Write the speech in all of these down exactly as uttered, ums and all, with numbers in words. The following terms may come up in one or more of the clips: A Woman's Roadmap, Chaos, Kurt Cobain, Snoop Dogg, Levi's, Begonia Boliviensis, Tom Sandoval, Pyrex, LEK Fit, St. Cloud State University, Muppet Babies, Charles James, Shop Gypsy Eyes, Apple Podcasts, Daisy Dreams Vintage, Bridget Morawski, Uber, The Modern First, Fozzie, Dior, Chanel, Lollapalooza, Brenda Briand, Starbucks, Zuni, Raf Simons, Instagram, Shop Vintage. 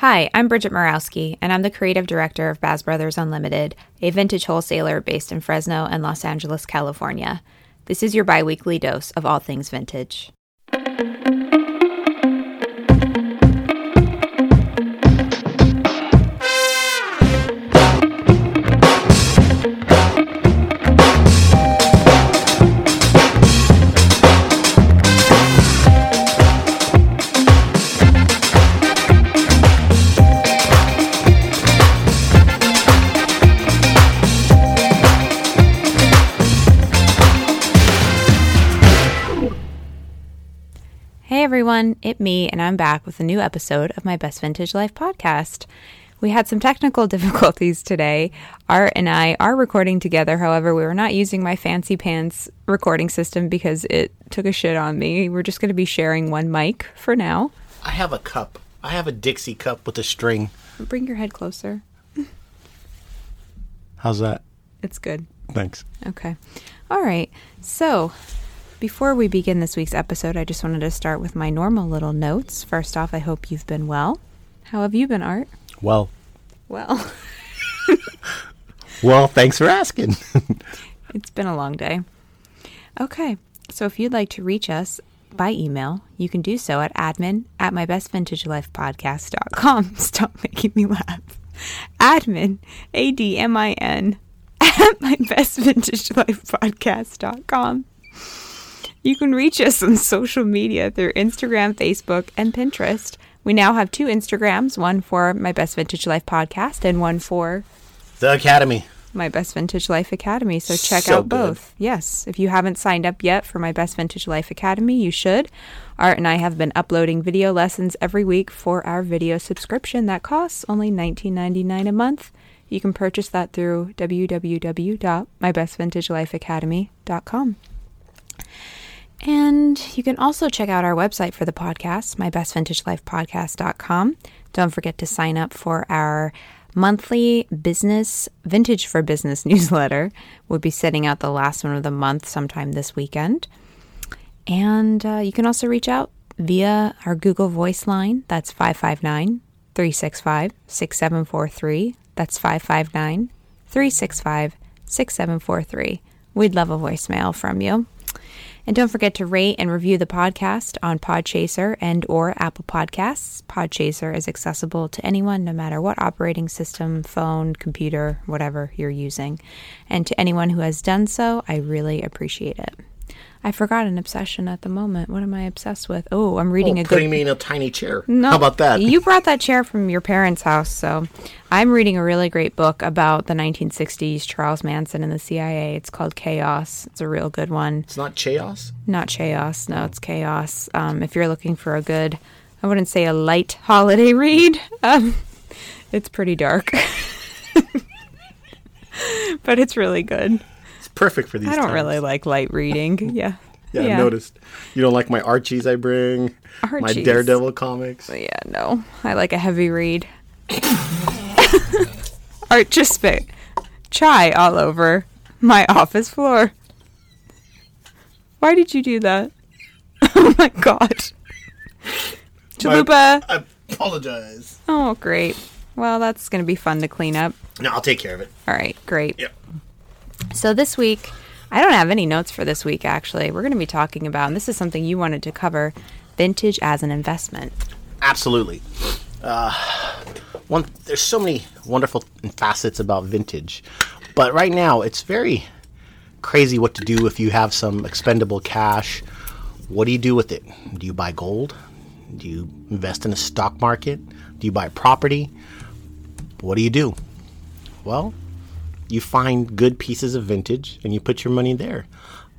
Hi, I'm Bridget Morawski, and I'm the creative director of Baz Brothers Unlimited, a vintage wholesaler based in Fresno and Los Angeles, California. This is your bi-weekly dose of all things vintage. Everyone, it's me, and I'm back with a new episode of My Best Vintage Life podcast. We had some technical difficulties today. Art and I are recording together. However, we were not using my fancy pants recording system because it took a shit on me. We're just going to be sharing one mic for now. I have a cup. I have a Dixie cup with a string. Bring your head closer. How's that? It's good. Thanks. Okay. All right. So... before we begin this week's episode, I just wanted to start with my normal little notes. First off, I hope you've been well. How have you been, Art? Well. Well. Well, thanks for asking. It's been a long day. Okay, so if you'd like to reach us by email, you can do so at admin at mybestvintagelifepodcast.com. Stop making me laugh. Admin, A D M I N, at mybestvintagelifepodcast dot com. You can reach us on social media through Instagram, Facebook, and Pinterest. We now have two Instagrams, one for My Best Vintage Life Podcast and one for... the Academy. My Best Vintage Life Academy. So check so out both. Good. Yes. If you haven't signed up yet for My Best Vintage Life Academy, you should. Art and I have been uploading video lessons every week for our video subscription that costs only nineteen ninety-nine dollars a month. You can purchase that through w w w dot my best vintage life academy dot com. And you can also check out our website for the podcast, my best vintage life podcast dot com. Don't forget to sign up for our monthly business, Vintage for Business newsletter. We'll be sending out the last one of the month sometime this weekend. And uh, you can also reach out via our Google Voice line. That's five five nine, three six five, six seven four three. That's five five nine, three six five, six seven four three. We'd love a voicemail from you. And don't forget to rate and review the podcast on Podchaser and or Apple Podcasts. Podchaser is accessible to anyone, no matter what operating system, phone, computer, whatever you're using. And to anyone who has done so, I really appreciate it. I forgot an obsession at the moment. What am I obsessed with? Oh, I'm reading oh, a good... putting me in a tiny chair. No, how about that? You brought that chair from your parents' house, so I'm reading a really great book about the nineteen sixties, Charles Manson and the C I A. It's called Chaos. It's a real good one. It's not Chaos? Not Chaos. No, it's Chaos. Um, if you're looking for a good, I wouldn't say a light holiday read. Um, it's pretty dark. But it's really good. Perfect for these times. I don't times. really like light reading. Yeah. yeah, yeah, I noticed. You don't like my Archies I bring, Archies. My Daredevil comics. But yeah, no. I like a heavy read. Art just spit chai all over my office floor. Why did you do that? Oh my god. Chalupa. I, I apologize. Oh, great. Well, that's going to be fun to clean up. No, I'll take care of it. All right, great. Yep. So this week, I don't have any notes for this week, actually. We're going to be talking about, and this is something you wanted to cover, vintage as an investment. Absolutely. Uh, one, there's so many wonderful facets about vintage. But right now, it's very crazy what to do if you have some expendable cash. What do you do with it? Do you buy gold? Do you invest in a stock market? Do you buy property? What do you do? Well... you find good pieces of vintage, and you put your money there.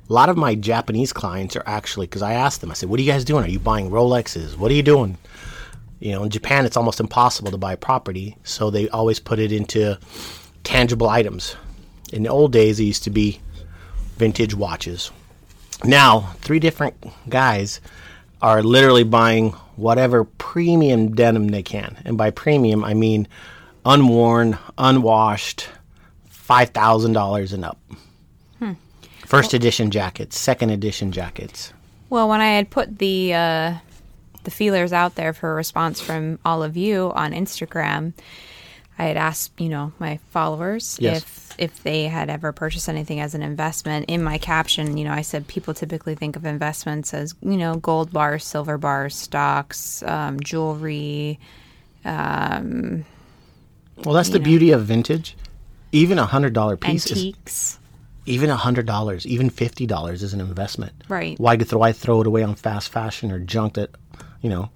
A lot of my Japanese clients are actually, because I asked them, I said, what are you guys doing? Are you buying Rolexes? What are you doing? You know, in Japan, it's almost impossible to buy property, so they always put it into tangible items. In the old days, it used to be vintage watches. Now, three different guys are literally buying whatever premium denim they can. And by premium, I mean unworn, unwashed, five thousand dollars and up. Hmm. First well, edition jackets, second edition jackets. Well, when I had put the uh, the feelers out there for a response from all of you on Instagram. I had asked, you know, my followers yes. if if they had ever purchased anything as an investment. In my caption, you know, I said people typically think of investments as, you know, gold bars, silver bars, stocks, um, jewelry. Um, well, that's the know. beauty of vintage. Even a one hundred dollars piece Antiques. is... Even one hundred dollars, even fifty dollars is an investment. Right. Why throw, I throw it away on fast fashion or junk that, you know,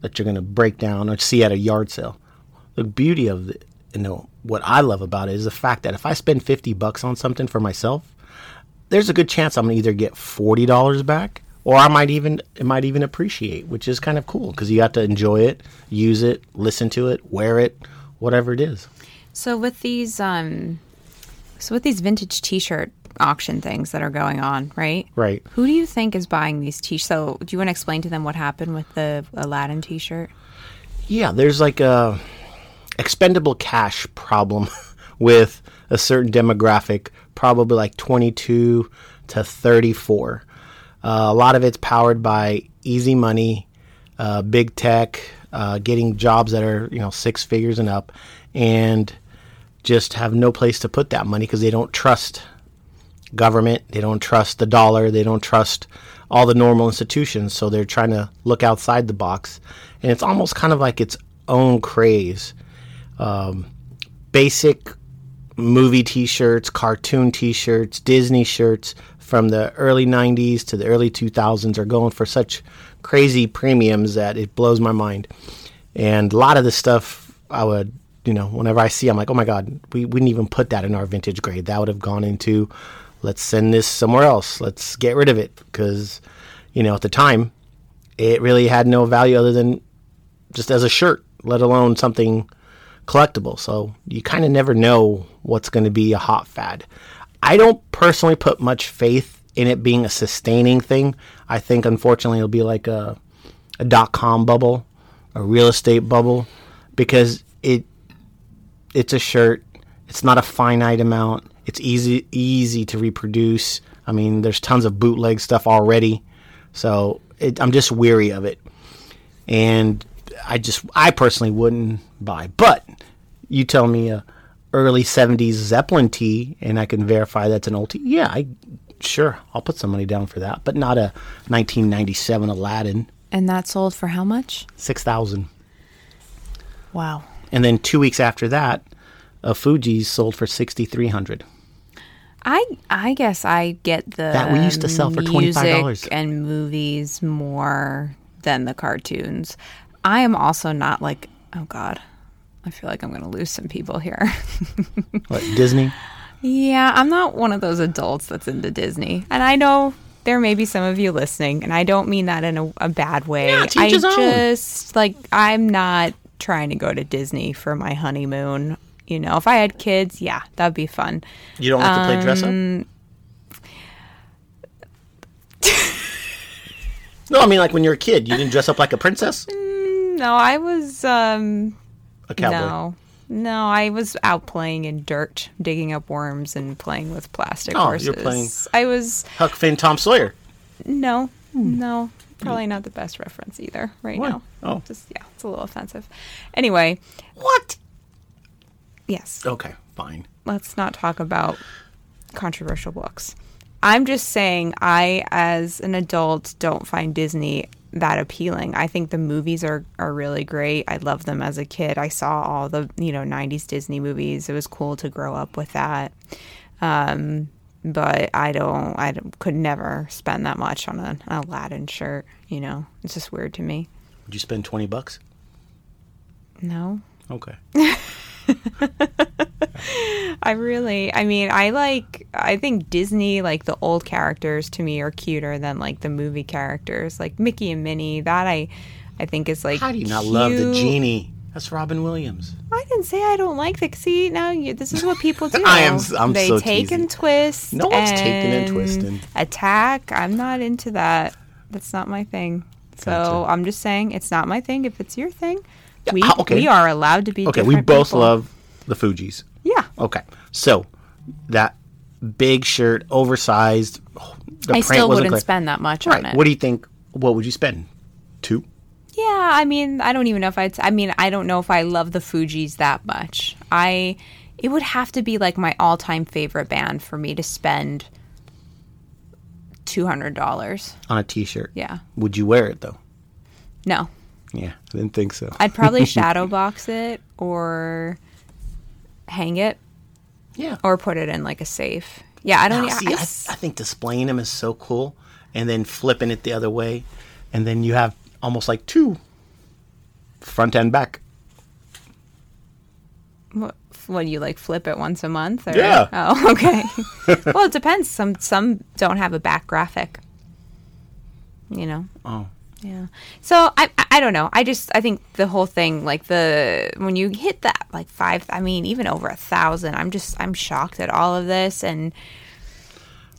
that you're going to break down or see at a yard sale? The beauty of the, you know, what I love about it is the fact that if I spend fifty bucks on something for myself, there's a good chance I'm going to either get forty dollars back or I might even, it might even appreciate, which is kind of cool because you got to enjoy it, use it, listen to it, wear it, whatever it is. So with these... um So with these vintage T-shirt auction things that are going on, right? Right. Who do you think is buying these T-shirts? So do you want to explain to them what happened with the Aladdin T-shirt? Yeah, there's like a expendable cash problem with a certain demographic, probably like twenty-two to thirty-four. Uh, a lot of it's powered by easy money, uh, big tech, uh, getting jobs that are, you know, six figures and up, and just have no place to put that money because they don't trust government, they don't trust the dollar, they don't trust all the normal institutions, so they're trying to look outside the box. And it's almost kind of like its own craze. Um, basic movie T-shirts, cartoon T-shirts, Disney shirts from the early nineties to the early two thousands are going for such crazy premiums that it blows my mind. And a lot of this stuff I would... You know, whenever I see, I'm like, oh my God, we wouldn't even put that in our vintage grade. That would have gone into, let's send this somewhere else. Let's get rid of it. Because, you know, at the time, it really had no value other than just as a shirt, let alone something collectible. So you kind of never know what's going to be a hot fad. I don't personally put much faith in it being a sustaining thing. I think, unfortunately, it'll be like a, a dot-com bubble, a real estate bubble, because it, it's a shirt. It's not a finite amount. It's easy easy to reproduce. I mean, there's tons of bootleg stuff already. So it, I'm just weary of it. And I just, I personally wouldn't buy. But you tell me a early seventies Zeppelin tee, and I can verify that's an old tee. Yeah, I sure, I'll put some money down for that. But not a nineteen ninety-seven Aladdin. And that sold for how much? six thousand dollars. Wow. And then two weeks after that, a Fuji's sold for six thousand three hundred dollars. I I guess I get the that we used to sell for twenty-five dollars and movies more than the cartoons. I am also not like, oh God, I feel like I'm going to lose some people here. What, Disney? Yeah, I'm not one of those adults that's into Disney. And I know there may be some of you listening, and I don't mean that in a, a bad way. Yeah, teach I his just own. Like I'm not trying to go to Disney for my honeymoon. You know, if I had kids, yeah, that'd be fun. You don't like um, to play dress up? No, I mean, like when you're a kid, you didn't dress up like a princess? Mm, no, I was... Um, a cowboy. No, no, I was out playing in dirt, digging up worms and playing with plastic oh, horses. Oh, you're playing I was, Huck Finn, Tom Sawyer. No, hmm. no. Probably not the best reference either right what? now. Oh. Just, yeah, it's a little offensive. Anyway. What? Yes. Okay, fine. Let's not talk about controversial books. I'm just saying I, as an adult, don't find Disney that appealing. I think the movies are, are really great. I loved them as a kid. I saw all the, you know, nineties Disney movies. It was cool to grow up with that. Um But I don't, I could never spend that much on an Aladdin shirt, you know. It's just weird to me. Would you spend twenty bucks? No. Okay. I really, I mean, I like, I think Disney, like the old characters to me are cuter than like the movie characters. Like Mickey and Minnie, that I, I think is like How do you cute. Not love the genie? That's Robin Williams. I didn't say I don't like the... See, now you, this is what people do. I am, I'm they so They take teasing. And twist. No one's and taking and twisting. Attack. I'm not into that. That's not my thing. So gotcha. I'm just saying it's not my thing. If it's your thing, we, uh, okay. we are allowed to be Okay, we both people. Love the Fugees. Yeah. Okay. So that big shirt, oversized. The I print still wouldn't clear. Spend that much right. on it. What do you think? What would you spend? Two? Yeah, I mean, I don't even know if I'd... I mean, I don't know if I love the Fugees that much. I... It would have to be, like, my all-time favorite band for me to spend two hundred dollars. On a T-shirt? Yeah. Would you wear it, though? No. Yeah, I didn't think so. I'd probably shadow box it or hang it. Yeah. Or put it in, like, a safe. Yeah, I don't... No, see, I, I, I think displaying them is so cool, and then flipping it the other way, and then you have almost, like, two. Front and back. What? When you like flip it once a month, or? Yeah. Oh, okay. Well, it depends. Some some don't have a back graphic. You know. Oh. Yeah. So I I don't know. I just I think the whole thing, like the when you hit that like five, I mean even over a thousand. I'm just I'm shocked at all of this, and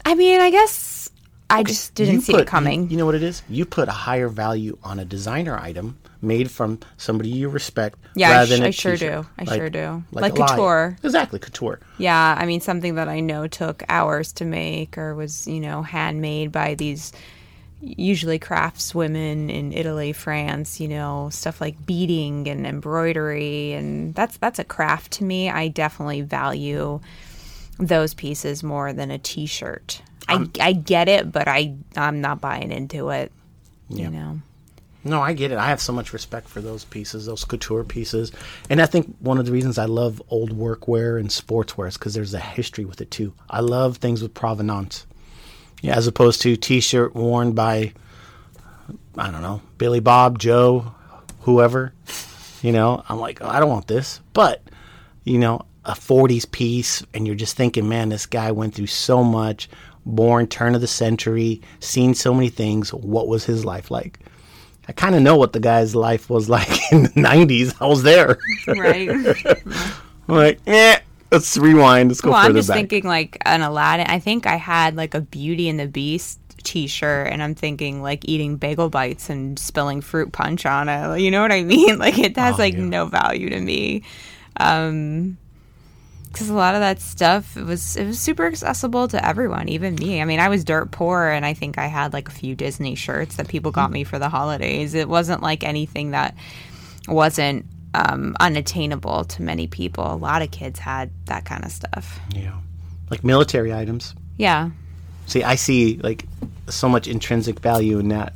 I mean I guess I okay. just didn't you see put, it coming. You, you know what it is? You put a higher value on a designer item. Made from somebody you respect. Yeah, rather I, sh- than a I sure do. I like, sure do. Like, like couture. Exactly, couture. Yeah, I mean, something that I know took hours to make or was, you know, handmade by these usually craftswomen in Italy, France, you know, stuff like beading and embroidery. And that's that's a craft to me. I definitely value those pieces more than a T-shirt. Um, I, I get it, but I, I'm not buying into it, yeah. You know. No, I get it. I have so much respect for those pieces, those couture pieces. And I think one of the reasons I love old workwear and sportswear is because there's a history with it, too. I love things with provenance, yeah, as opposed to T-shirt worn by, I don't know, Billy Bob, Joe, whoever. You know, I'm like, oh, I don't want this. But, you know, a forties piece, and you're just thinking, man, this guy went through so much, born turn of the century, seen so many things. What was his life like? I kind of know what the guy's life was like in the nineties. I was there. Right. I'm like, eh, let's rewind. Let's go well, further back. Well, I'm just back. thinking like an Aladdin. I think I had like a Beauty and the Beast T-shirt, and I'm thinking like eating bagel bites and spilling fruit punch on it. You know what I mean? Like it has oh, like yeah. no value to me. Um, because a lot of that stuff, it was, it was super accessible to everyone, even me. I mean, I was dirt poor, and I think I had, like, a few Disney shirts that people got me for the holidays. It wasn't, like, anything that wasn't um, unattainable to many people. A lot of kids had that kind of stuff. Yeah. Like military items. Yeah. See, I see, like, so much intrinsic value in that.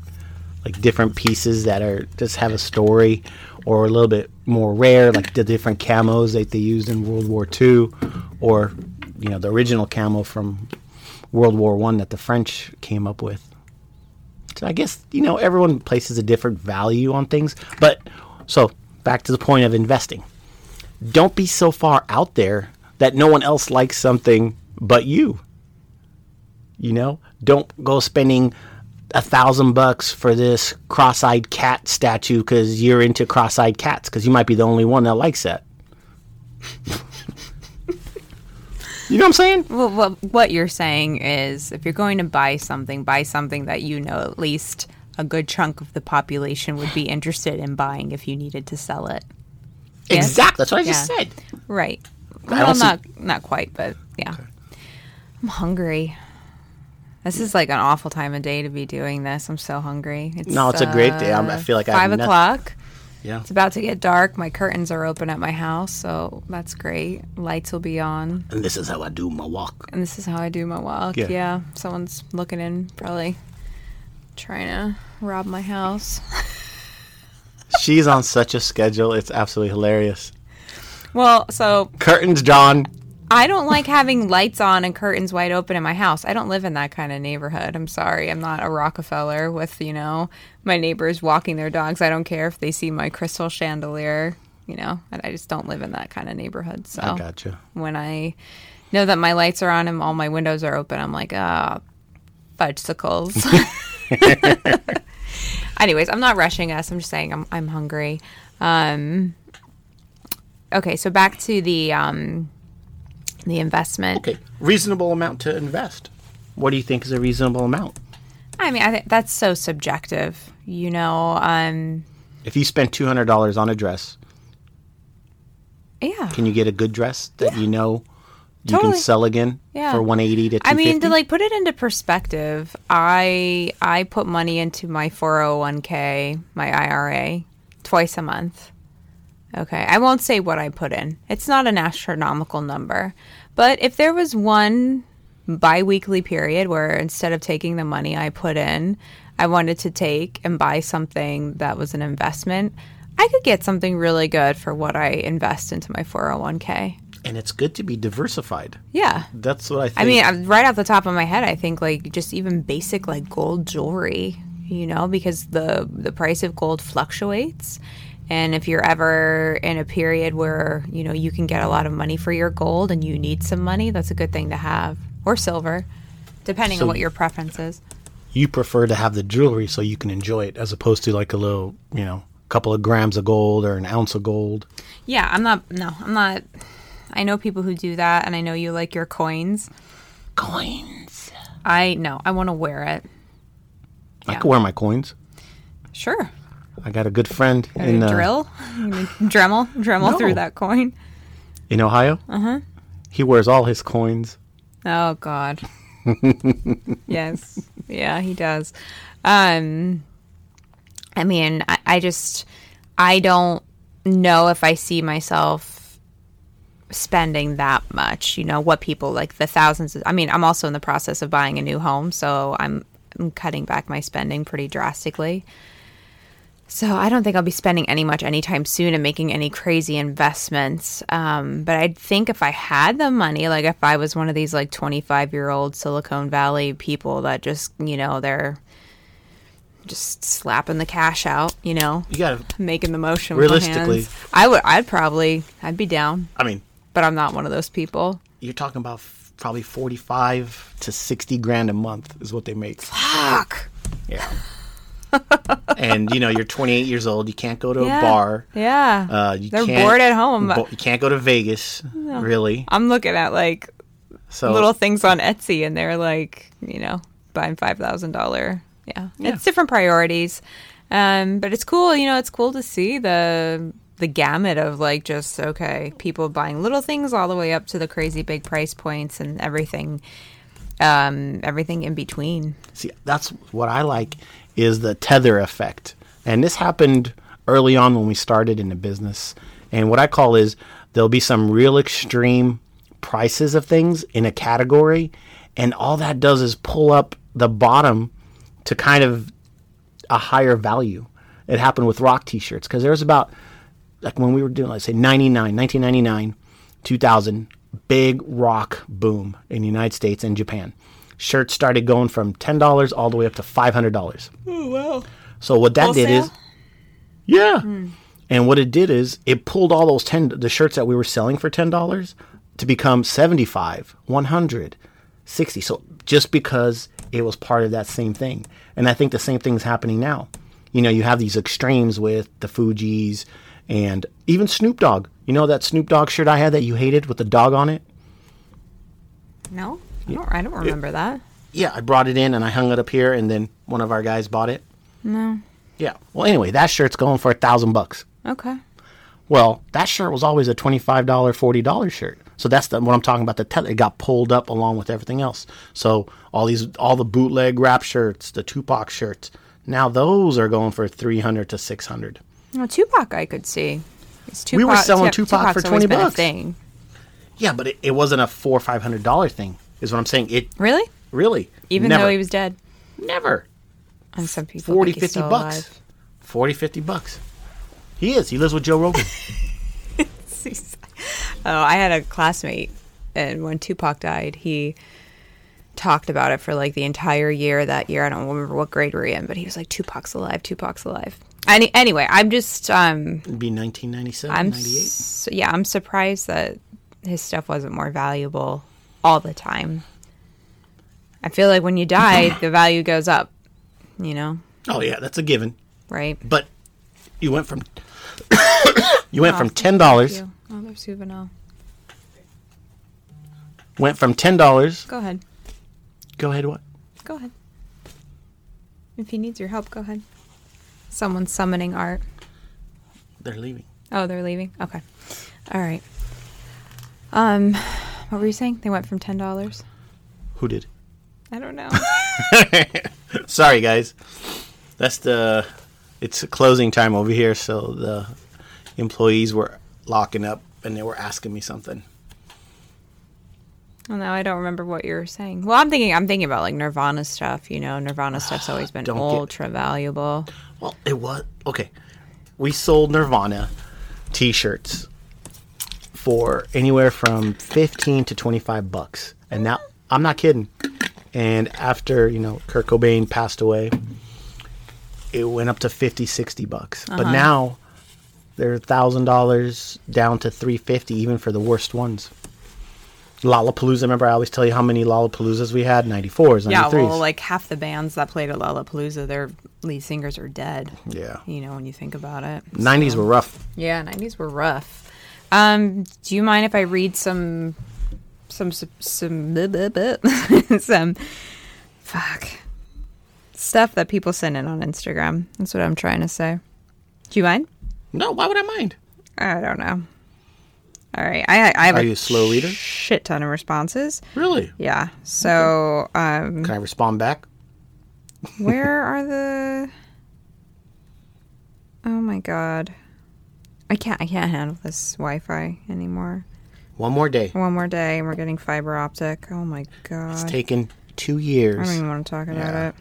Like, different pieces that are just have a story or a little bit more rare, like the different camos that they used in World War Two, or, you know, the original camo from World War One that the French came up with. So I guess, you know, everyone places a different value on things. But, so, back to the point of investing. Don't be so far out there that no one else likes something but you. You know? Don't go spending a thousand bucks for this cross-eyed cat statue because you're into cross-eyed cats, because you might be the only one that likes that. You know what I'm saying? Well, well, what you're saying is if you're going to buy something, buy something that you know at least a good chunk of the population would be interested in buying if you needed to sell it. Yes? Exactly. That's what I yeah. just said. Right. I well, not see- not quite, but yeah. Okay. I'm hungry. This is like an awful time of day to be doing this. I'm so hungry. It's, no, it's a great day. I'm, I feel like I have five o'clock. Yeah, it's about to get dark. My curtains are open at my house, so that's great. Lights will be on. And this is how I do my walk. And this is how I do my walk. Yeah, yeah. Someone's looking in, probably trying to rob my house. She's on such a schedule. It's absolutely hilarious. Well, so curtains drawn. I don't like having lights on and curtains wide open in my house. I don't live in that kind of neighborhood. I'm sorry. I'm not a Rockefeller with, you know, my neighbors walking their dogs. I don't care if they see my crystal chandelier, you know. I just don't live in that kind of neighborhood. So I gotcha. When I know that my lights are on and all my windows are open, I'm like, ah, oh, fudgesicles. Anyways, I'm not rushing us. I'm just saying I'm I'm hungry. Um, okay, so back to the... Um, The investment. Okay. Reasonable amount to invest. What do you think is a reasonable amount? I mean, I think that's so subjective. You know, um... If you spend two hundred dollars on a dress... Yeah. Can you get a good dress that yeah. you know you totally. can sell again yeah. for one eighty to two fifty. I mean, to like put it into perspective, I I put money into my four oh one k, my I R A, twice a month. Okay, I won't say what I put in. It's not an astronomical number. But if there was one bi-weekly period where instead of taking the money I put in, I wanted to take and buy something that was an investment, I could get something really good for what I invest into my four oh one k. And it's good to be diversified. Yeah. That's what I think. I mean, right off the top of my head, I think like just even basic like gold jewelry, you know, because the the price of gold fluctuates. And if you're ever in a period where, you know, you can get a lot of money for your gold and you need some money, that's a good thing to have. Or silver, depending so on what your preference is. You prefer to have the jewelry so you can enjoy it as opposed to like a little, you know, couple of grams of gold or an ounce of gold. Yeah, I'm not, no, I'm not. I know people who do that, and I know you like your coins. Coins. I know. I want to wear it. I yeah. can wear my coins. Sure. I got a good friend got in a drill. Uh, Dremel, Dremel no. through that coin. In Ohio. Uh huh. He wears all his coins. Oh God. Yes. Yeah, he does. Um, I mean, I, I just, I don't know if I see myself spending that much, you know, what people like the thousands of, I mean, I'm also in the process of buying a new home, so I'm, I'm cutting back my spending pretty drastically. So I don't think I'll be spending any much anytime soon and making any crazy investments. Um, but I think if I had the money, like if I was one of these like twenty-five year old Silicon Valley people that just, you know, they're just slapping the cash out, you know, you gotta, making the motion realistically with my hands, I would, I'd probably, I'd be down. I mean, but I'm not one of those people. You're talking about f- probably forty-five to sixty grand a month is what they make. Fuck. Yeah. And, you know, you're twenty-eight years old. You can't go to yeah. a bar. Yeah. Uh, you They're can't, bored at home. Bo- you can't go to Vegas, no. really. I'm looking at, like, so, little things on Etsy, and they're, like, you know, buying five thousand dollars. Yeah. yeah. It's different priorities. Um, but it's cool. You know, it's cool to see the... the gamut of like just okay people buying little things all the way up to the crazy big price points and everything um everything in between. See, that's what I like is the tether effect, and this happened early on when we started in the business. And what I call is there'll be some real extreme prices of things in a category, and all that does is pull up the bottom to kind of a higher value. It happened with rock t-shirts because there's about like when we were doing, let's say, ninety-nine, nineteen ninety-nine, two thousand, big rock boom in the United States and Japan. Shirts started going from ten dollars all the way up to five hundred dollars. Oh, wow. So what that Wholesale? did is, yeah. Mm. And what it did is it pulled all those ten, the shirts that we were selling for ten dollars to become seventy-five, one hundred, sixty. So just because it was part of that same thing. And I think the same thing's happening now. You know, you have these extremes with the Fujis, and even Snoop Dogg. You know that Snoop Dogg shirt I had that you hated with the dog on it? No, I don't, I don't remember it, that. Yeah, I brought it in and I hung it up here, and then one of our guys bought it. No. Yeah. Well, anyway, that shirt's going for a thousand bucks. Okay. Well, that shirt was always a twenty-five dollar, forty dollar shirt. So that's the, what I'm talking about. The te- it got pulled up along with everything else. So all these, all the bootleg rap shirts, the Tupac shirts. Now those are going for three hundred to six hundred. No, Tupac I could see. It's Tupac, we were selling Tupac for twenty bucks. Thing. Yeah, but it, it wasn't a four or five hundred dollar thing. Is what I'm saying. It really, really, even never. though he was dead, never. And some people forty, fifty bucks, alive. forty, fifty bucks. He is. He lives with Joe Rogan. Oh, I had a classmate, and when Tupac died, he talked about it for like the entire year that year. I don't remember what grade we were in, but he was like, "Tupac's alive. Tupac's alive." Any, anyway, I'm just... Um, it'd be nineteen ninety-seven, I'm ninety-eight. Su- yeah, I'm surprised that his stuff wasn't more valuable all the time. I feel like when you die, the value goes up, you know? Oh, yeah, that's a given. Right. But you went from you went oh, from ten dollars... Another souvenir. Went from ten dollars... Go ahead. Go ahead what? Go ahead. If he needs your help, go ahead. Someone's summoning art. They're leaving. Oh, they're leaving? Okay. All right. Um, What were you saying? They went from ten dollars. Who did? I don't know. Sorry, guys. That's the... It's closing time over here, so the employees were locking up, and they were asking me something. Well, now I don't remember what you were saying. Well, I'm thinking I'm thinking about, like, Nirvana stuff. You know, Nirvana stuff's always been ultra get... valuable. Well, it was... Okay. We sold Nirvana T-shirts for anywhere from fifteen to twenty-five bucks. And that... I'm not kidding. And after, you know, Kurt Cobain passed away, it went up to fifty, sixty bucks. Uh-huh. But now they're one thousand dollars down to three hundred fifty dollars even for the worst ones. Lollapalooza, remember I always tell you how many Lollapaloozas we had? ninety-fours, ninety-threes. Yeah, well, like half the bands that played at Lollapalooza, their lead singers are dead. Yeah. You know, when you think about it. nineties so. were rough. Yeah, nineties were rough. Um, do you mind if I read some... Some some some, some fuck stuff that people send in on Instagram. That's what I'm trying to say. Do you mind? No. Why would I mind? I don't know. All right. I I have Are a you a slow reader? Shit ton of responses. Really? Yeah. So okay. um, can I respond back? Where are the? Oh my god! I can't I can't handle this Wi-Fi anymore. One more day. One more day, and we're getting fiber optic. Oh, my God. It's taken two years. I don't even want to talk about yeah. it.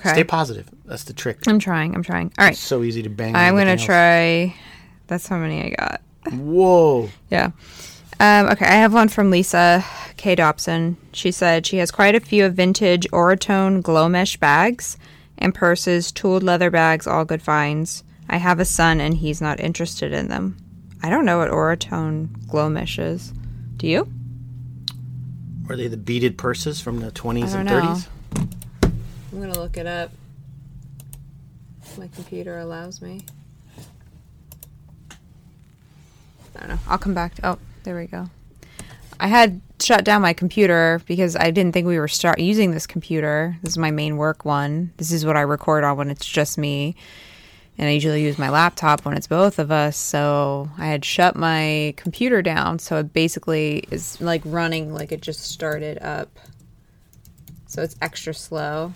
Okay. Stay positive. That's the trick. I'm trying. I'm trying. All right. It's so easy to bang. I'm going to try. Else. That's how many I got. Whoa. Yeah. Um, okay. I have one from Lisa K. Dobson. She said she has quite a few of vintage Oroton Glomesh bags and purses, tooled leather bags, all good finds. I have a son, and he's not interested in them. I don't know what Oroton Glomesh is. Do you? Were they the beaded purses from the twenties and thirties? I'm going to look it up. My computer allows me. I don't know. I'll come back. To, oh, there we go. I had shut down my computer because I didn't think we were start using this computer. This is my main work one. This is what I record on when it's just me. And I usually use my laptop when it's both of us, so I had shut my computer down, so it basically is, like, running like it just started up. So it's extra slow.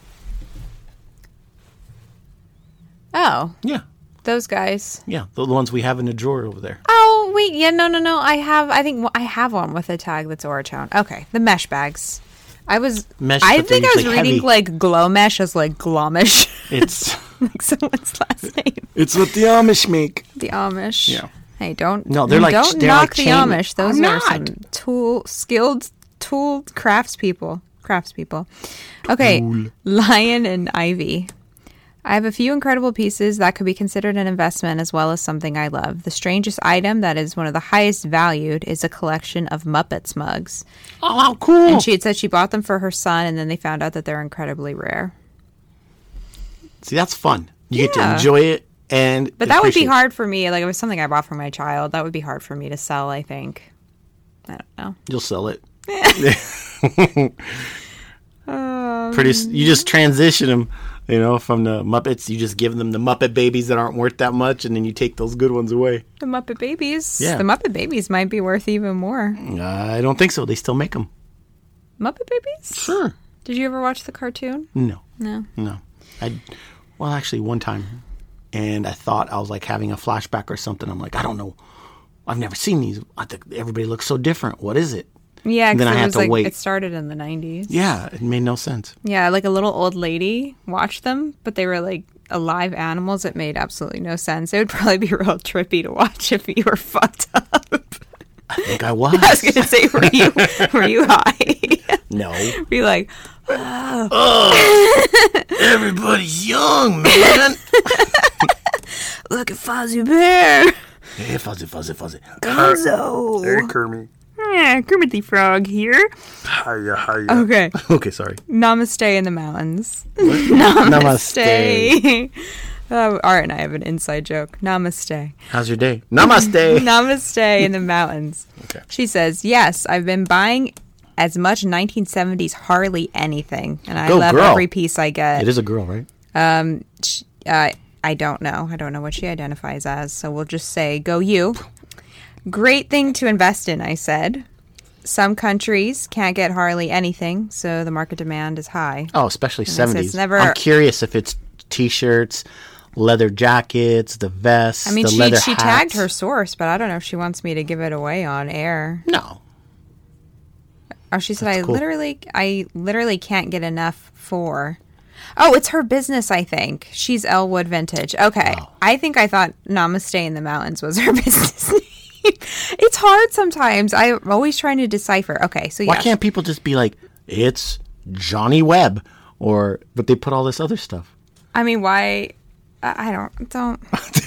Oh. Yeah. Those guys. Yeah, the ones we have in the drawer over there. Oh, wait, yeah, no, no, no, I have, I think, I have one with a tag that's Oroton. Okay, the mesh bags. I was, mesh, I think I was reading, heavy. Like, Glomesh as, like, Glomish. It's... like someone's last name. It's what the Amish make. The Amish. Yeah. Hey, don't no, they're like, don't they're knock like the chain- Amish. Those I'm are not. Some tool skilled tool craftspeople. Craftspeople. Okay. Tool. Lion and Ivy. I have a few incredible pieces that could be considered an investment as well as something I love. The strangest item that is one of the highest valued is a collection of Muppets mugs. Oh, how cool. And she had said she bought them for her son, and then they found out that they're incredibly rare. See, that's fun. You yeah. get to enjoy it, and but that would be hard for me. Like, it was something I bought for my child. That would be hard for me to sell, I think. I don't know. You'll sell it. um, Pretty. You just transition them, you know, from the Muppets. You just give them the Muppet Babies that aren't worth that much, and then you take those good ones away. The Muppet Babies. Yeah. The Muppet Babies might be worth even more. Uh, I don't think so. They still make them. Muppet Babies? Sure. Did you ever watch the cartoon? No. No. No. I, well, actually, one time, and I thought I was, like, having a flashback or something. I'm like, I don't know. I've never seen these. I think everybody looks so different. What is it? Yeah, because it, to like, wait. It started in the nineties. Yeah, it made no sense. Yeah, like a little old lady watched them, but they were, like, alive animals. It made absolutely no sense. It would probably be real trippy to watch if you were fucked up. I think I was. I was going to say, were you, were you high? No. Were you like... Oh. oh, everybody's young, man. Look at Fozzie Bear. Hey, Fozzie, Fozzie, Fozzie. Gonzo. Hey, Kermit. Yeah, Kermit the Frog here. Hiya, hiya. Okay. Okay, sorry. Namaste in the mountains. Namaste. Namaste. Uh, Art and I have an inside joke. Namaste. How's your day? Namaste. Namaste in the mountains. Okay. She says, yes, I've been buying... as much nineteen seventies Harley anything, and I Go love girl. Every piece I get. It is a girl, right? Um, she, uh, I don't know. I don't know what she identifies as, so we'll just say, go you. Great thing to invest in, I said. Some countries can't get Harley anything, so the market demand is high. Oh, especially seventies. Never... I'm curious if it's T-shirts, leather jackets, the vests, I mean, the she, leather she hats. Tagged her source, but I don't know if she wants me to give it away on air. No. Oh, she said, That's I cool. literally I literally can't get enough for... Oh, it's her business, I think. She's Elwood Vintage. Okay. Wow. I think I thought Namaste in the Mountains was her business name. It's hard sometimes. I'm always trying to decipher. Okay, so yeah. Why can't people just be like, it's Johnny Webb, or but they put all this other stuff? I mean, why? I don't, don't,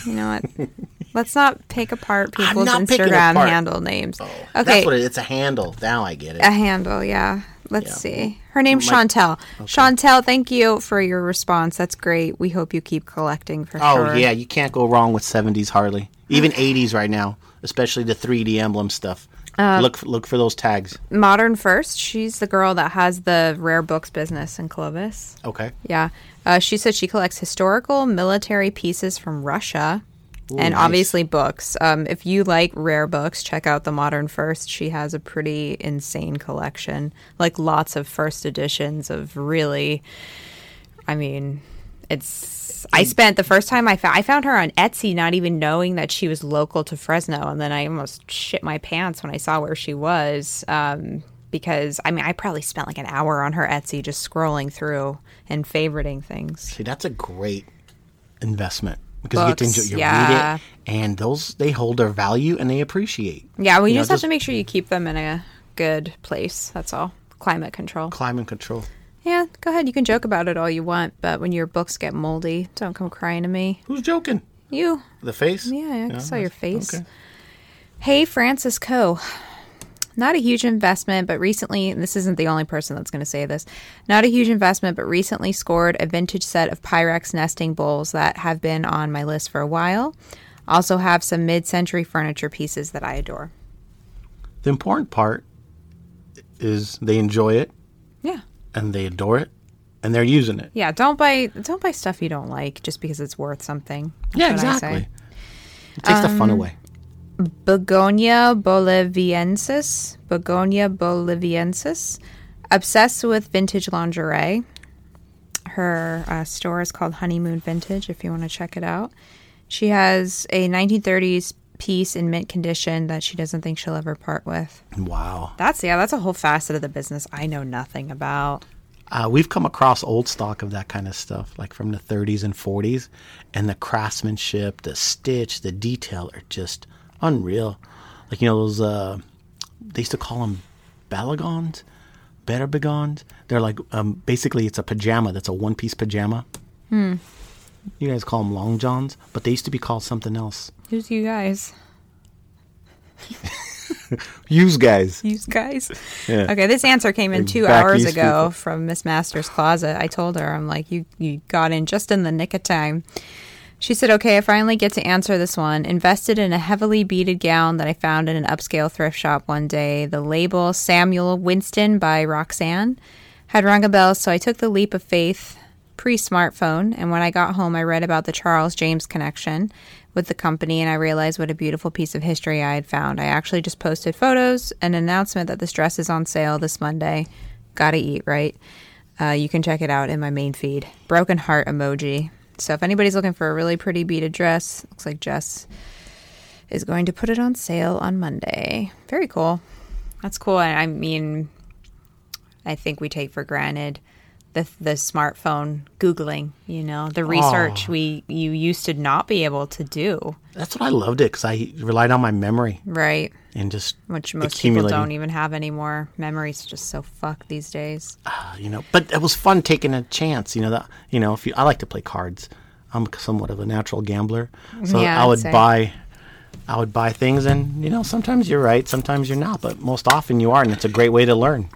you know what? Let's not pick apart people's Instagram apart. handle names. Oh, okay. That's what it, it's a handle. Now I get it. A handle, yeah. Let's yeah. see. Her name's My, Chantel. Okay. Chantel, thank you for your response. That's great. We hope you keep collecting for oh, sure. Oh, yeah. You can't go wrong with seventies Harley. Even eighties right now, especially the three D emblem stuff. Uh, look, look for those tags. Modern First. She's the girl that has the rare books business in Clovis. Okay. Yeah. Uh, she said she collects historical military pieces from Russia. Ooh, and nice. Obviously books. Um, if you like rare books, check out The Modern First. She has a pretty insane collection, like lots of first editions of really, I mean, it's, I spent the first time I found, I found her on Etsy, not even knowing that she was local to Fresno. And then I almost shit my pants when I saw where she was. Um, Because, I mean, I probably spent like an hour on her Etsy just scrolling through and favoriting things. See, that's a great investment. Because Books, you get to enjoy, you yeah. read it, and those, they hold their value and they appreciate. Yeah, well, you, you just know, have those... to make sure you keep them in a good place. That's all. Climate control. Climate control. Yeah, go ahead. You can joke about it all you want, but when your books get moldy, don't come crying to me. Who's joking? You. The face? Yeah, I no, saw your face. Okay. Hey, Francis Coe. Not a huge investment, but recently, and this isn't the only person that's going to say this, not a huge investment, but recently scored a vintage set of Pyrex nesting bowls that have been on my list for a while. Also have some mid-century furniture pieces that I adore. The important part is they enjoy it. Yeah. And they adore it. And they're using it. Yeah, don't buy don't buy stuff you don't like just because it's worth something. Yeah, exactly. It takes um, the fun away. Begonia Boliviensis, Begonia Boliviensis, obsessed with vintage lingerie. Her uh, store is called Honeymoon Vintage if you want to check it out. She has a nineteen thirties piece in mint condition that she doesn't think she'll ever part with. Wow. That's, yeah, that's a whole facet of the business I know nothing about. Uh, we've come across old stock of that kind of stuff, like from the thirties and forties, and the craftsmanship, the stitch, the detail are just... unreal. Like, you know, those, uh, they used to call them balagons, better begons. They're like, um, basically it's a pajama. That's a one piece pajama. Hmm. You guys call them long johns, but they used to be called something else. Who's you guys? Use guys. Use guys. Yeah. Okay, this answer came in two Back hours ago people. From Miss Master's Closet. I told her, I'm like, you, you got in just in the nick of time. She said, okay, I finally get to answer this one. Invested in a heavily beaded gown that I found in an upscale thrift shop one day. The label Samuel Winston by Roxanne had rung a bell, so I took the leap of faith pre-smartphone. And when I got home, I read about the Charles James connection with the company, and I realized what a beautiful piece of history I had found. I actually just posted photos, an announcement that this dress is on sale this Monday. Gotta eat, right? Uh, you can check it out in my main feed. Broken heart emoji. So if anybody's looking for a really pretty beaded dress, looks like Jess is going to put it on sale on Monday. Very cool. That's cool. I mean, I think we take for granted the the smartphone Googling, you know, the research oh. we you used to not be able to do. That's what I loved it because I relied on my memory. Right. And just Which most people don't even have anymore. Memory's just so fucked these days. Uh, you know, but it was fun taking a chance. You know, that, you know, if you, I like to play cards. I'm somewhat of a natural gambler. So yeah, I would say. buy I would buy things and, you know, sometimes you're right, sometimes you're not. But most often you are, and it's a great way to learn.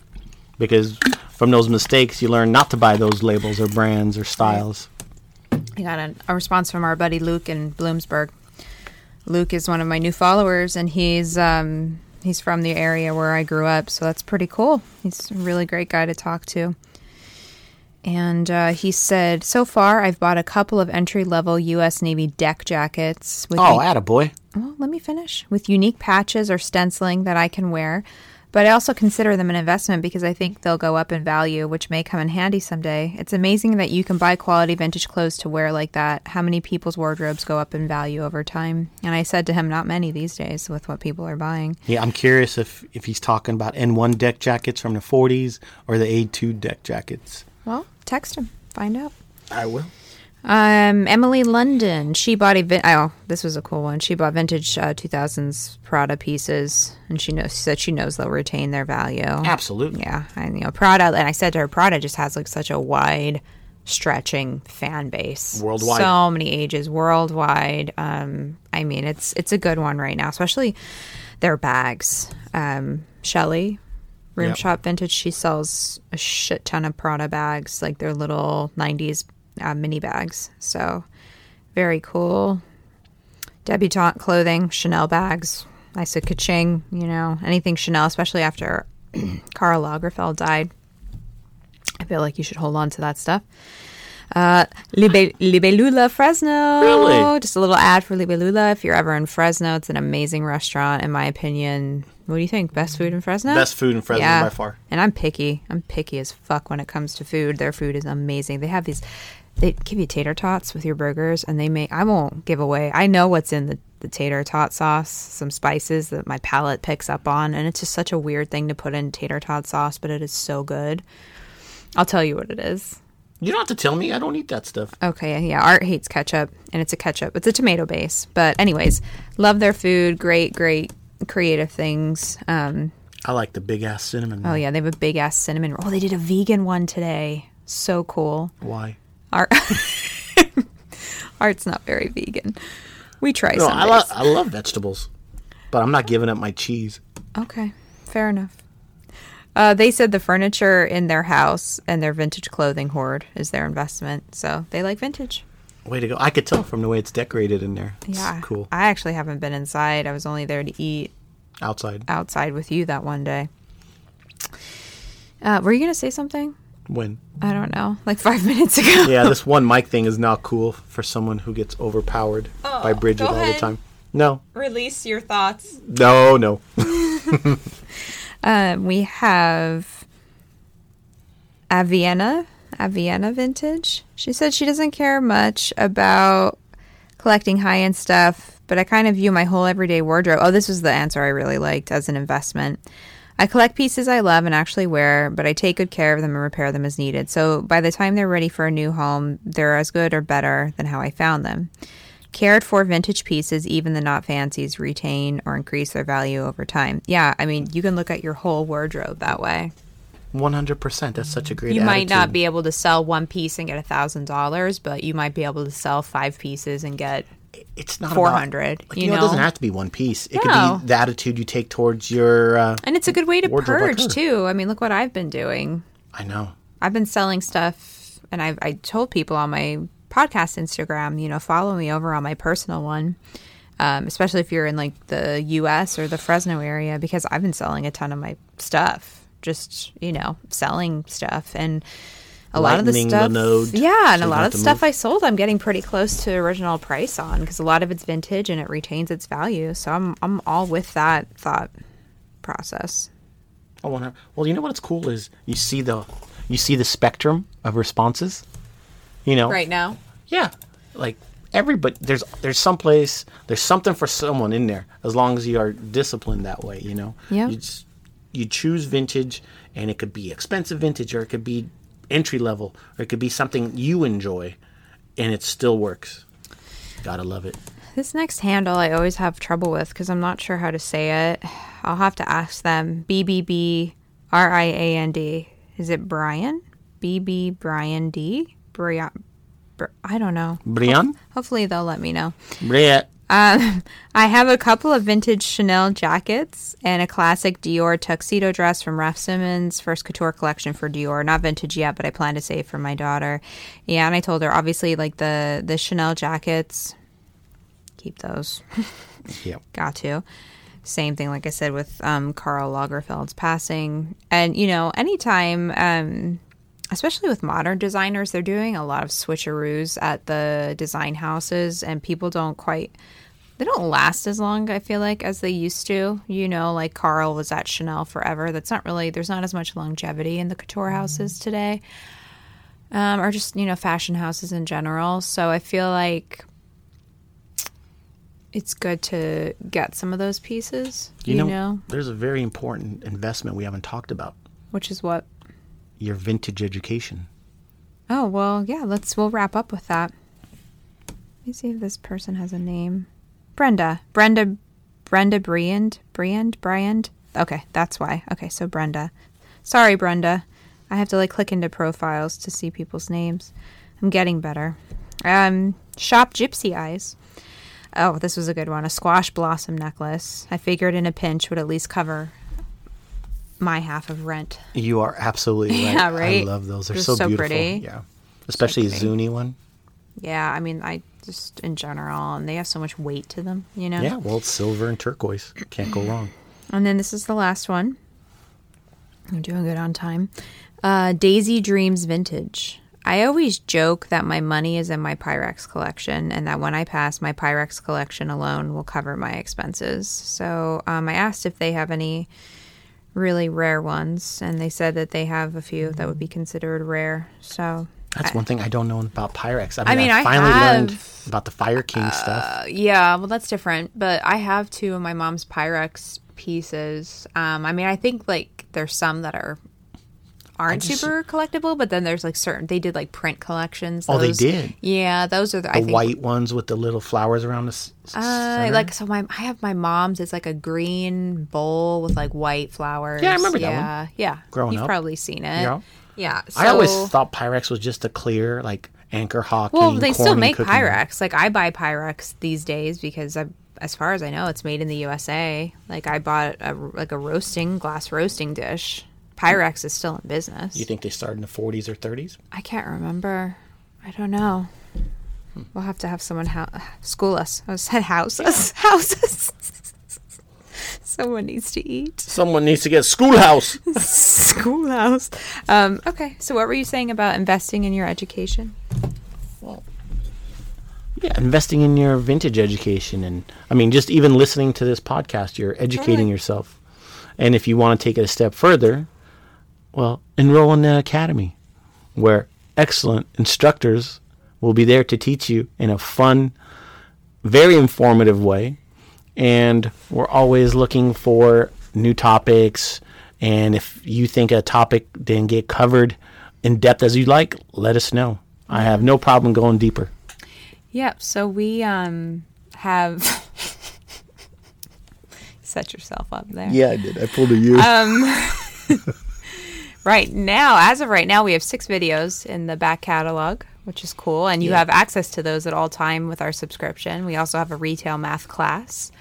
Because from those mistakes, you learn not to buy those labels or brands or styles. I got a, a response from our buddy Luke in Bloomsburg. Luke is one of my new followers, and he's um, he's from the area where I grew up, so that's pretty cool. He's a really great guy to talk to. And uh, he said, so far, I've bought a couple of entry-level U S Navy deck jackets. With oh, u- attaboy. Well, let me finish. With unique patches or stenciling that I can wear. But I also consider them an investment because I think they'll go up in value, which may come in handy someday. It's amazing that you can buy quality vintage clothes to wear like that. How many people's wardrobes go up in value over time? And I said to him, not many these days with what people are buying. Yeah, I'm curious if, if he's talking about N one deck jackets from the forties or the A two deck jackets. Well, text him. Find out. I will. Um, Emily London, she bought a, vin- oh, this was a cool one. She bought vintage uh, two thousands Prada pieces, and she knows, she said she knows they'll retain their value. Absolutely. Yeah. And, you know, Prada, and I said to her, Prada just has, like, such a wide stretching fan base. Worldwide. So many ages, worldwide. Um, I mean, it's, it's a good one right now, especially their bags. Um, Shelley. Room yep. Shop Vintage, she sells a shit ton of Prada bags, like their little nineties uh, mini bags. So, very cool. Debutante clothing, Chanel bags. I said ka-ching, you know, anything Chanel, especially after Karl Lagerfeld died. I feel like you should hold on to that stuff. Uh, Libe- Libélula Fresno. Really? Just a little ad for Libélula. If you're ever in Fresno, it's an amazing restaurant, in my opinion. What do you think? Best food in Fresno? Best food in Fresno yeah. by far. And I'm picky. I'm picky as fuck when it comes to food. Their food is amazing. They have these, they give you tater tots with your burgers, and they make, I won't give away. I know what's in the, the tater tot sauce, some spices that my palate picks up on, and it's just such a weird thing to put in tater tot sauce, but it is so good. I'll tell you what it is. You don't have to tell me. I don't eat that stuff. Okay, yeah. Art hates ketchup, and it's a ketchup. It's a tomato base. But anyways, love their food. Great, great creative things. Um, I like the big-ass cinnamon roll. Oh, yeah. They have a big-ass cinnamon roll. Oh, they did a vegan one today. So cool. Why? Art Art's not very vegan. We try no, some I, lo- I love vegetables, but I'm not giving up my cheese. Okay, fair enough. Uh, they said the furniture in their house and their vintage clothing hoard is their investment. So they like vintage. Way to go. I could tell from the way it's decorated in there. It's yeah. cool. I actually haven't been inside. I was only there to eat. Outside. Outside with you that one day. Uh, were you going to say something? When? I don't know. Like five minutes ago. Yeah, this one mic thing is not cool for someone who gets overpowered oh, by Bridget all the time. No. Release your thoughts. No, no. Um, we have Avienna, Avienna Vintage. She said she doesn't care much about collecting high-end stuff, but I kind of view my whole everyday wardrobe. Oh, this was the answer I really liked, as an investment. I collect pieces I love and actually wear, but I take good care of them and repair them as needed. So by the time they're ready for a new home, they're as good or better than how I found them. Cared for vintage pieces, even the not fancies, retain or increase their value over time. Yeah, I mean, you can look at your whole wardrobe that way. one hundred percent. That's such a great you attitude. You might not be able to sell one piece and get one thousand dollars, but you might be able to sell five pieces and get it's not four hundred dollars. About, like, you know, know, it doesn't have to be one piece. It no. could be the attitude you take towards your uh, And it's a good way to purge, like too. I mean, look what I've been doing. I know. I've been selling stuff, and I've, I told people on my podcast Instagram, you know, follow me over on my personal one, um, especially if you're in like the U S or the Fresno area, because I've been selling a ton of my stuff, just, you know, selling stuff, and a lot of the stuff the node, yeah and so a lot of the stuff move. I sold, I'm getting pretty close to original price on, because a lot of it's vintage and it retains its value, so I'm I'm all with that thought process. I want to well you know what's cool is you see the you see the spectrum of responses, you know, right now. Yeah, like everybody, there's there's someplace, there's something for someone in there, as long as you are disciplined that way, you know. Yeah. You, just, you choose vintage, and it could be expensive vintage, or it could be entry level, or it could be something you enjoy, and it still works. Gotta love it. This next handle I always have trouble with because I'm not sure how to say it. I'll have to ask them. B B B R I A N D. Is it Brian? B B Brian D? Brian. I don't know. Brian? Hopefully they'll let me know. Brian. Um, I have a couple of vintage Chanel jackets and a classic Dior tuxedo dress from Raf Simons, first couture collection for Dior. Not vintage yet, but I plan to save for my daughter. Yeah, and I told her, obviously, like the, the Chanel jackets, keep those. Yep. Got to. Same thing, like I said, with um, Karl Lagerfeld's passing. And, you know, anytime... Um, especially with modern designers, they're doing a lot of switcheroos at the design houses, and people don't quite they don't last as long, I feel like, as they used to. You know, like Karl was at Chanel forever. That's not really, there's not as much longevity in the couture houses today. Um, or just, you know, fashion houses in general. So I feel like it's good to get some of those pieces. You, you know, know, there's a very important investment we haven't talked about. Which is what? Your vintage education. Oh, well, yeah, let's, we'll wrap up with that. Let me see if this person has a name. Brenda. Brenda, Brenda Briand. Briand? Briand? Okay, that's why. Okay, so Brenda. Sorry, Brenda. I have to, like, click into profiles to see people's names. I'm getting better. Um, Shop Gypsy Eyes. Oh, this was a good one. A squash blossom necklace. I figured in a pinch would at least cover my half of rent. You are absolutely right. Yeah, right? I love those. They're, They're so, so beautiful. Pretty. Yeah. Especially so a Zuni one. Yeah, I mean, I just in general, and they have so much weight to them, you know? Yeah, well, it's silver and turquoise. Can't go wrong. And then this is the last one. I'm doing good on time. Uh, Daisy Dreams Vintage. I always joke that my money is in my Pyrex collection and that when I pass, my Pyrex collection alone will cover my expenses. So um, I asked if they have any really rare ones, and they said that they have a few that would be considered rare. So that's I, one thing I don't know about Pyrex. I mean, I, mean, I finally I have, learned about the Fire King uh, stuff. Yeah, well, that's different. But I have two of my mom's Pyrex pieces. Um, I mean, I think like there's some that are... aren't just, super collectible, but then there's like certain, they did like print collections. Those, oh, they did? Yeah, those are the, the I think, white ones with the little flowers around the s- uh, like so my I have my mom's, it's like a green bowl with like white flowers. Yeah, I remember yeah, that one. Yeah, growing You've up. You've probably seen it. Yeah. Yeah. So, I always thought Pyrex was just a clear like anchor hockey. Well, they still make cooking. Pyrex. Like I buy Pyrex these days because I, as far as I know, it's made in the U S A. Like I bought a, like a roasting, glass roasting dish. Pyrex is still in business. You think they started in the forties or thirties? I can't remember. I don't know. Hmm. We'll have to have someone ho- school us. I said house us. Yeah. House us. Someone needs to eat. Someone needs to get a schoolhouse. Schoolhouse. Um, okay. So what were you saying about investing in your education? Well, yeah, investing in your vintage education. And I mean, just even listening to this podcast, you're educating totally. yourself. And if you want to take it a step further, well, enroll in the academy where excellent instructors will be there to teach you in a fun, very informative way. And we're always looking for new topics. And if you think a topic didn't get covered in depth as you'd like, let us know. I have no problem going deeper. Yep. So we um, have... Set yourself up there. Yeah, I did. I pulled a U. Um, right now, as of right now, we have six videos in the back catalog, which is cool. And you yeah. have access to those at all time with our subscription. We also have a retail math class.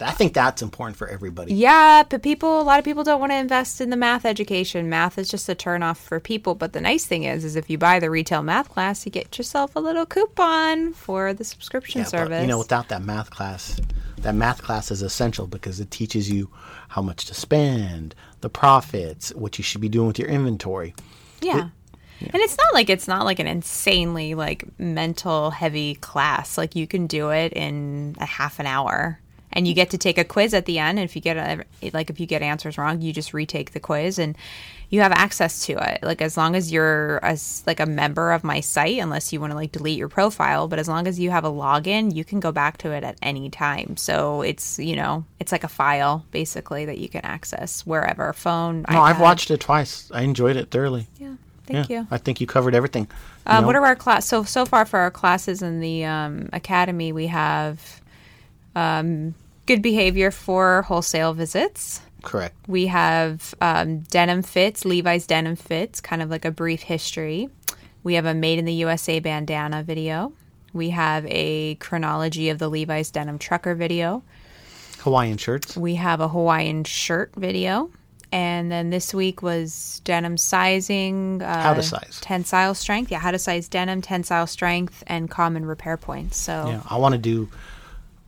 I think that's important for everybody. Yeah, but people, a lot of people don't want to invest in the math education. Math is just a turnoff for people. But the nice thing is, is if you buy the retail math class, you get yourself a little coupon for the subscription yeah, service. But, you know, without that math class... That math class is essential because it teaches you how much to spend, the profits, what you should be doing with your inventory. Yeah. It, yeah. And it's not like it's not like an insanely like mental heavy class. Like you can do it in a half an hour and you get to take a quiz at the end. And if you get a, like if you get answers wrong, you just retake the quiz and you have access to it. Like as long as you're as like a member of my site, unless you want to like delete your profile, but as long as you have a login, you can go back to it at any time. So it's, you know, it's like a file basically that you can access wherever, phone. No, iPad. I've watched it twice. I enjoyed it thoroughly. Yeah. Thank yeah, you. I think you covered everything. Um, you know? What are our class? So, so far for our classes in the um, academy, we have um, good behavior for wholesale visits. Correct. We have um, denim fits, Levi's denim fits, kind of like a brief history. We have a Made in the U S A bandana video. We have a chronology of the Levi's denim trucker video. Hawaiian shirts. We have a Hawaiian shirt video. And then this week was denim sizing. Uh, how to size. Tensile strength. Yeah, how to size denim, tensile strength, and common repair points. So yeah, I want to do...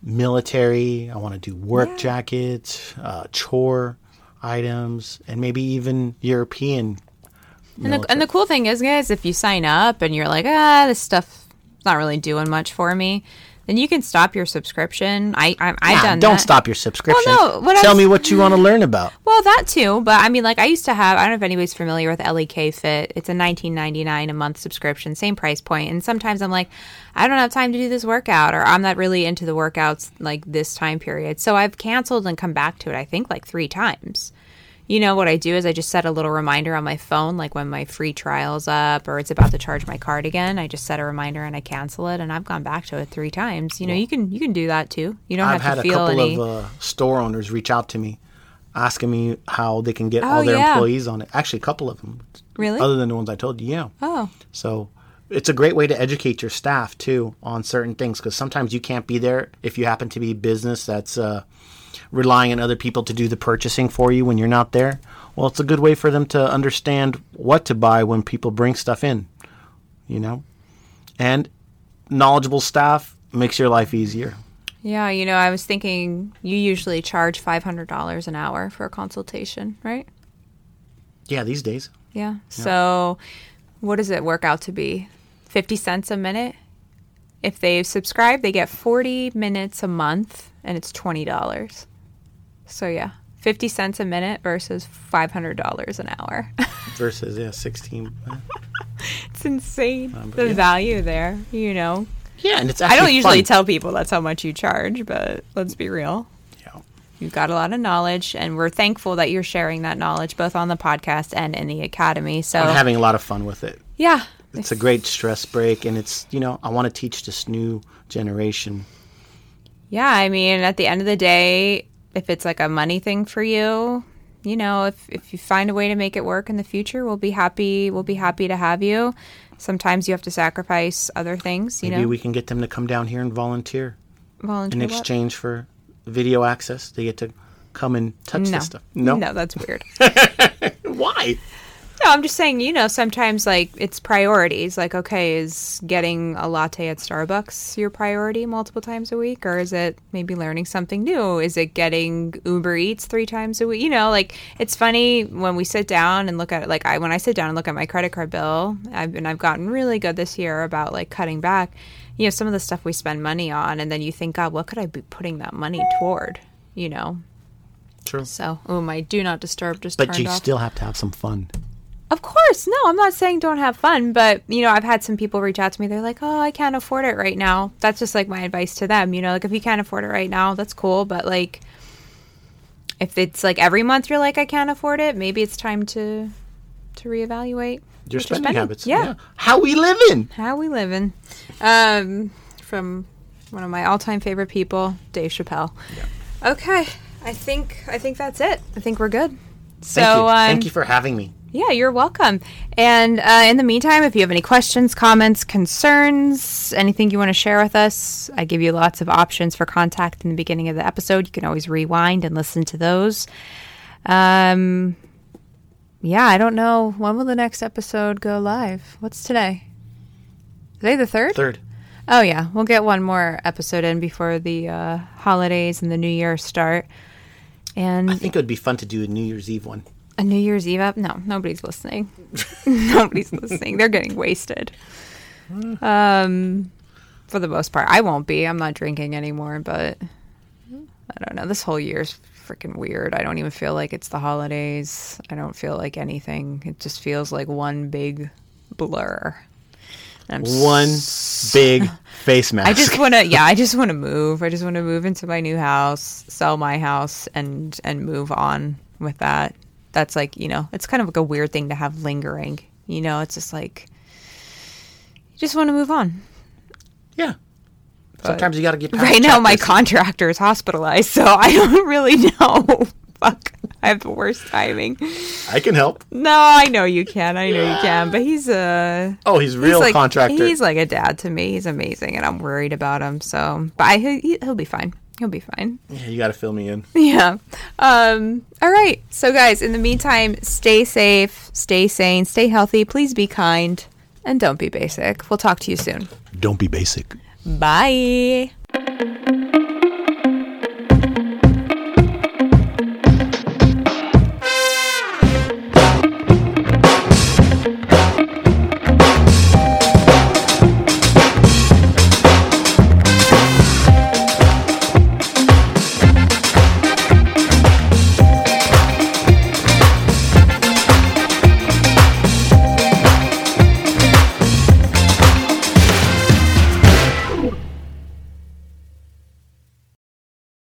military, I want to do work yeah. jackets, uh, chore items, and maybe even European. And the, and the cool thing is, guys, if you sign up and you're like, ah, this stuff's not really doing much for me, then you can stop your subscription. I, I, I've I nah, done don't that. Stop your subscription. Well, no, Tell was, me what you want to learn about. Well, that too. But, I mean, like, I used to have, I don't know if anybody's familiar with L E K Fit. It's a nineteen ninety-nine dollars a month subscription, same price point. And sometimes I'm like, I don't have time to do this workout, or I'm not really into the workouts, like, this time period. So I've canceled and come back to it, I think, like, three times. You know, what I do is I just set a little reminder on my phone, like when my free trial's up or it's about to charge my card again, I just set a reminder and I cancel it, and I've gone back to it three times. You know, yeah. you can you can do that too. You don't I've have to feel any... I've had a couple any... of uh, store owners reach out to me asking me how they can get oh, all their yeah. employees on it. Actually, a couple of them. Really? Other than the ones I told you, yeah. Oh. So it's a great way to educate your staff too on certain things, because sometimes you can't be there if you happen to be a business that's... Uh, relying on other people to do the purchasing for you when you're not there. Well, it's a good way for them to understand what to buy when people bring stuff in, you know. And knowledgeable staff makes your life easier. Yeah, you know, I was thinking you usually charge five hundred dollars an hour for a consultation, right? Yeah, these days. Yeah. yeah. So what does it work out to be? fifty cents a minute? If they subscribe, they get forty minutes a month, and it's twenty dollars. So, yeah, fifty cents a minute versus five hundred dollars an hour. Versus, yeah, sixteen. It's insane, um, the yeah. value there, you know. Yeah, and it's actually I don't usually fun. tell people that's how much you charge, but let's be real. Yeah. You've got a lot of knowledge, and we're thankful that you're sharing that knowledge both on the podcast and in the academy. So I'm having a lot of fun with it. Yeah. It's a great stress break, and it's, you know, I want to teach this new generation. Yeah, I mean, at the end of the day, if it's like a money thing for you, you know, if if you find a way to make it work in the future, we'll be happy. We'll be happy to have you. Sometimes you have to sacrifice other things. You Maybe know? we can get them to come down here and volunteer. Volunteer in exchange what? for video access. They get to come and touch no. the stuff. No, no, that's weird. Why? No, I'm just saying, you know, sometimes, like, it's priorities. Like, okay, is getting a latte at Starbucks your priority multiple times a week? Or is it maybe learning something new? Is it getting Uber Eats three times a week? You know, like, it's funny when we sit down and look at it. Like, I when I sit down and look at my credit card bill, I've, and I've gotten really good this year about, like, cutting back, you know, some of the stuff we spend money on. And then you think, God, what could I be putting that money toward, you know? True. So, oh, my do not disturb just turned off. But you still have to have some fun. Of course. No, I'm not saying don't have fun, but, you know, I've had some people reach out to me. They're like, oh, I can't afford it right now. That's just, like, my advice to them. You know, like, if you can't afford it right now, that's cool. But, like, if it's, like, every month you're like, I can't afford it, maybe it's time to to reevaluate your spending, spending habits. Yeah. yeah. How we living. How we living. Um, from one of my all-time favorite people, Dave Chappelle. Yeah. Okay. I think, I think that's it. I think we're good. So, Thank you. Um, Thank you for having me. Yeah, you're welcome. And uh, in the meantime, if you have any questions, comments, concerns, anything you want to share with us, I give you lots of options for contact in the beginning of the episode. You can always rewind and listen to those. Um, yeah, I don't know. When will the next episode go live? What's today? Today the third? Third. Oh, yeah. We'll get one more episode in before the uh, holidays and the New Year start. And I think it would be fun to do a New Year's Eve one. A New Year's Eve up? No, nobody's listening. Nobody's listening. They're getting wasted. Um, for the most part. I won't be. I'm not drinking anymore, but I don't know. This whole year's freaking weird. I don't even feel like it's the holidays. I don't feel like anything. It just feels like one big blur. I'm one s- big face mask. I just want to, yeah, I just want to move. I just want to move into my new house, sell my house, and and move on with that. That's like, you know, it's kind of like a weird thing to have lingering. You know, it's just like, you just want to move on. Yeah. But sometimes you got to get past Right now, chapters. My contractor is hospitalized, so I don't really know. Fuck. I have the worst timing. I can help. No, I know you can. I know yeah. you can. But he's a... Oh, he's real he's like, contractor. He's like a dad to me. He's amazing, and I'm worried about him. So, but I, he, he'll be fine. You'll be fine. Yeah, you got to fill me in. Yeah. Um, all right. So, guys, in the meantime, stay safe, stay sane, stay healthy. Please be kind, and don't be basic. We'll talk to you soon. Don't be basic. Bye.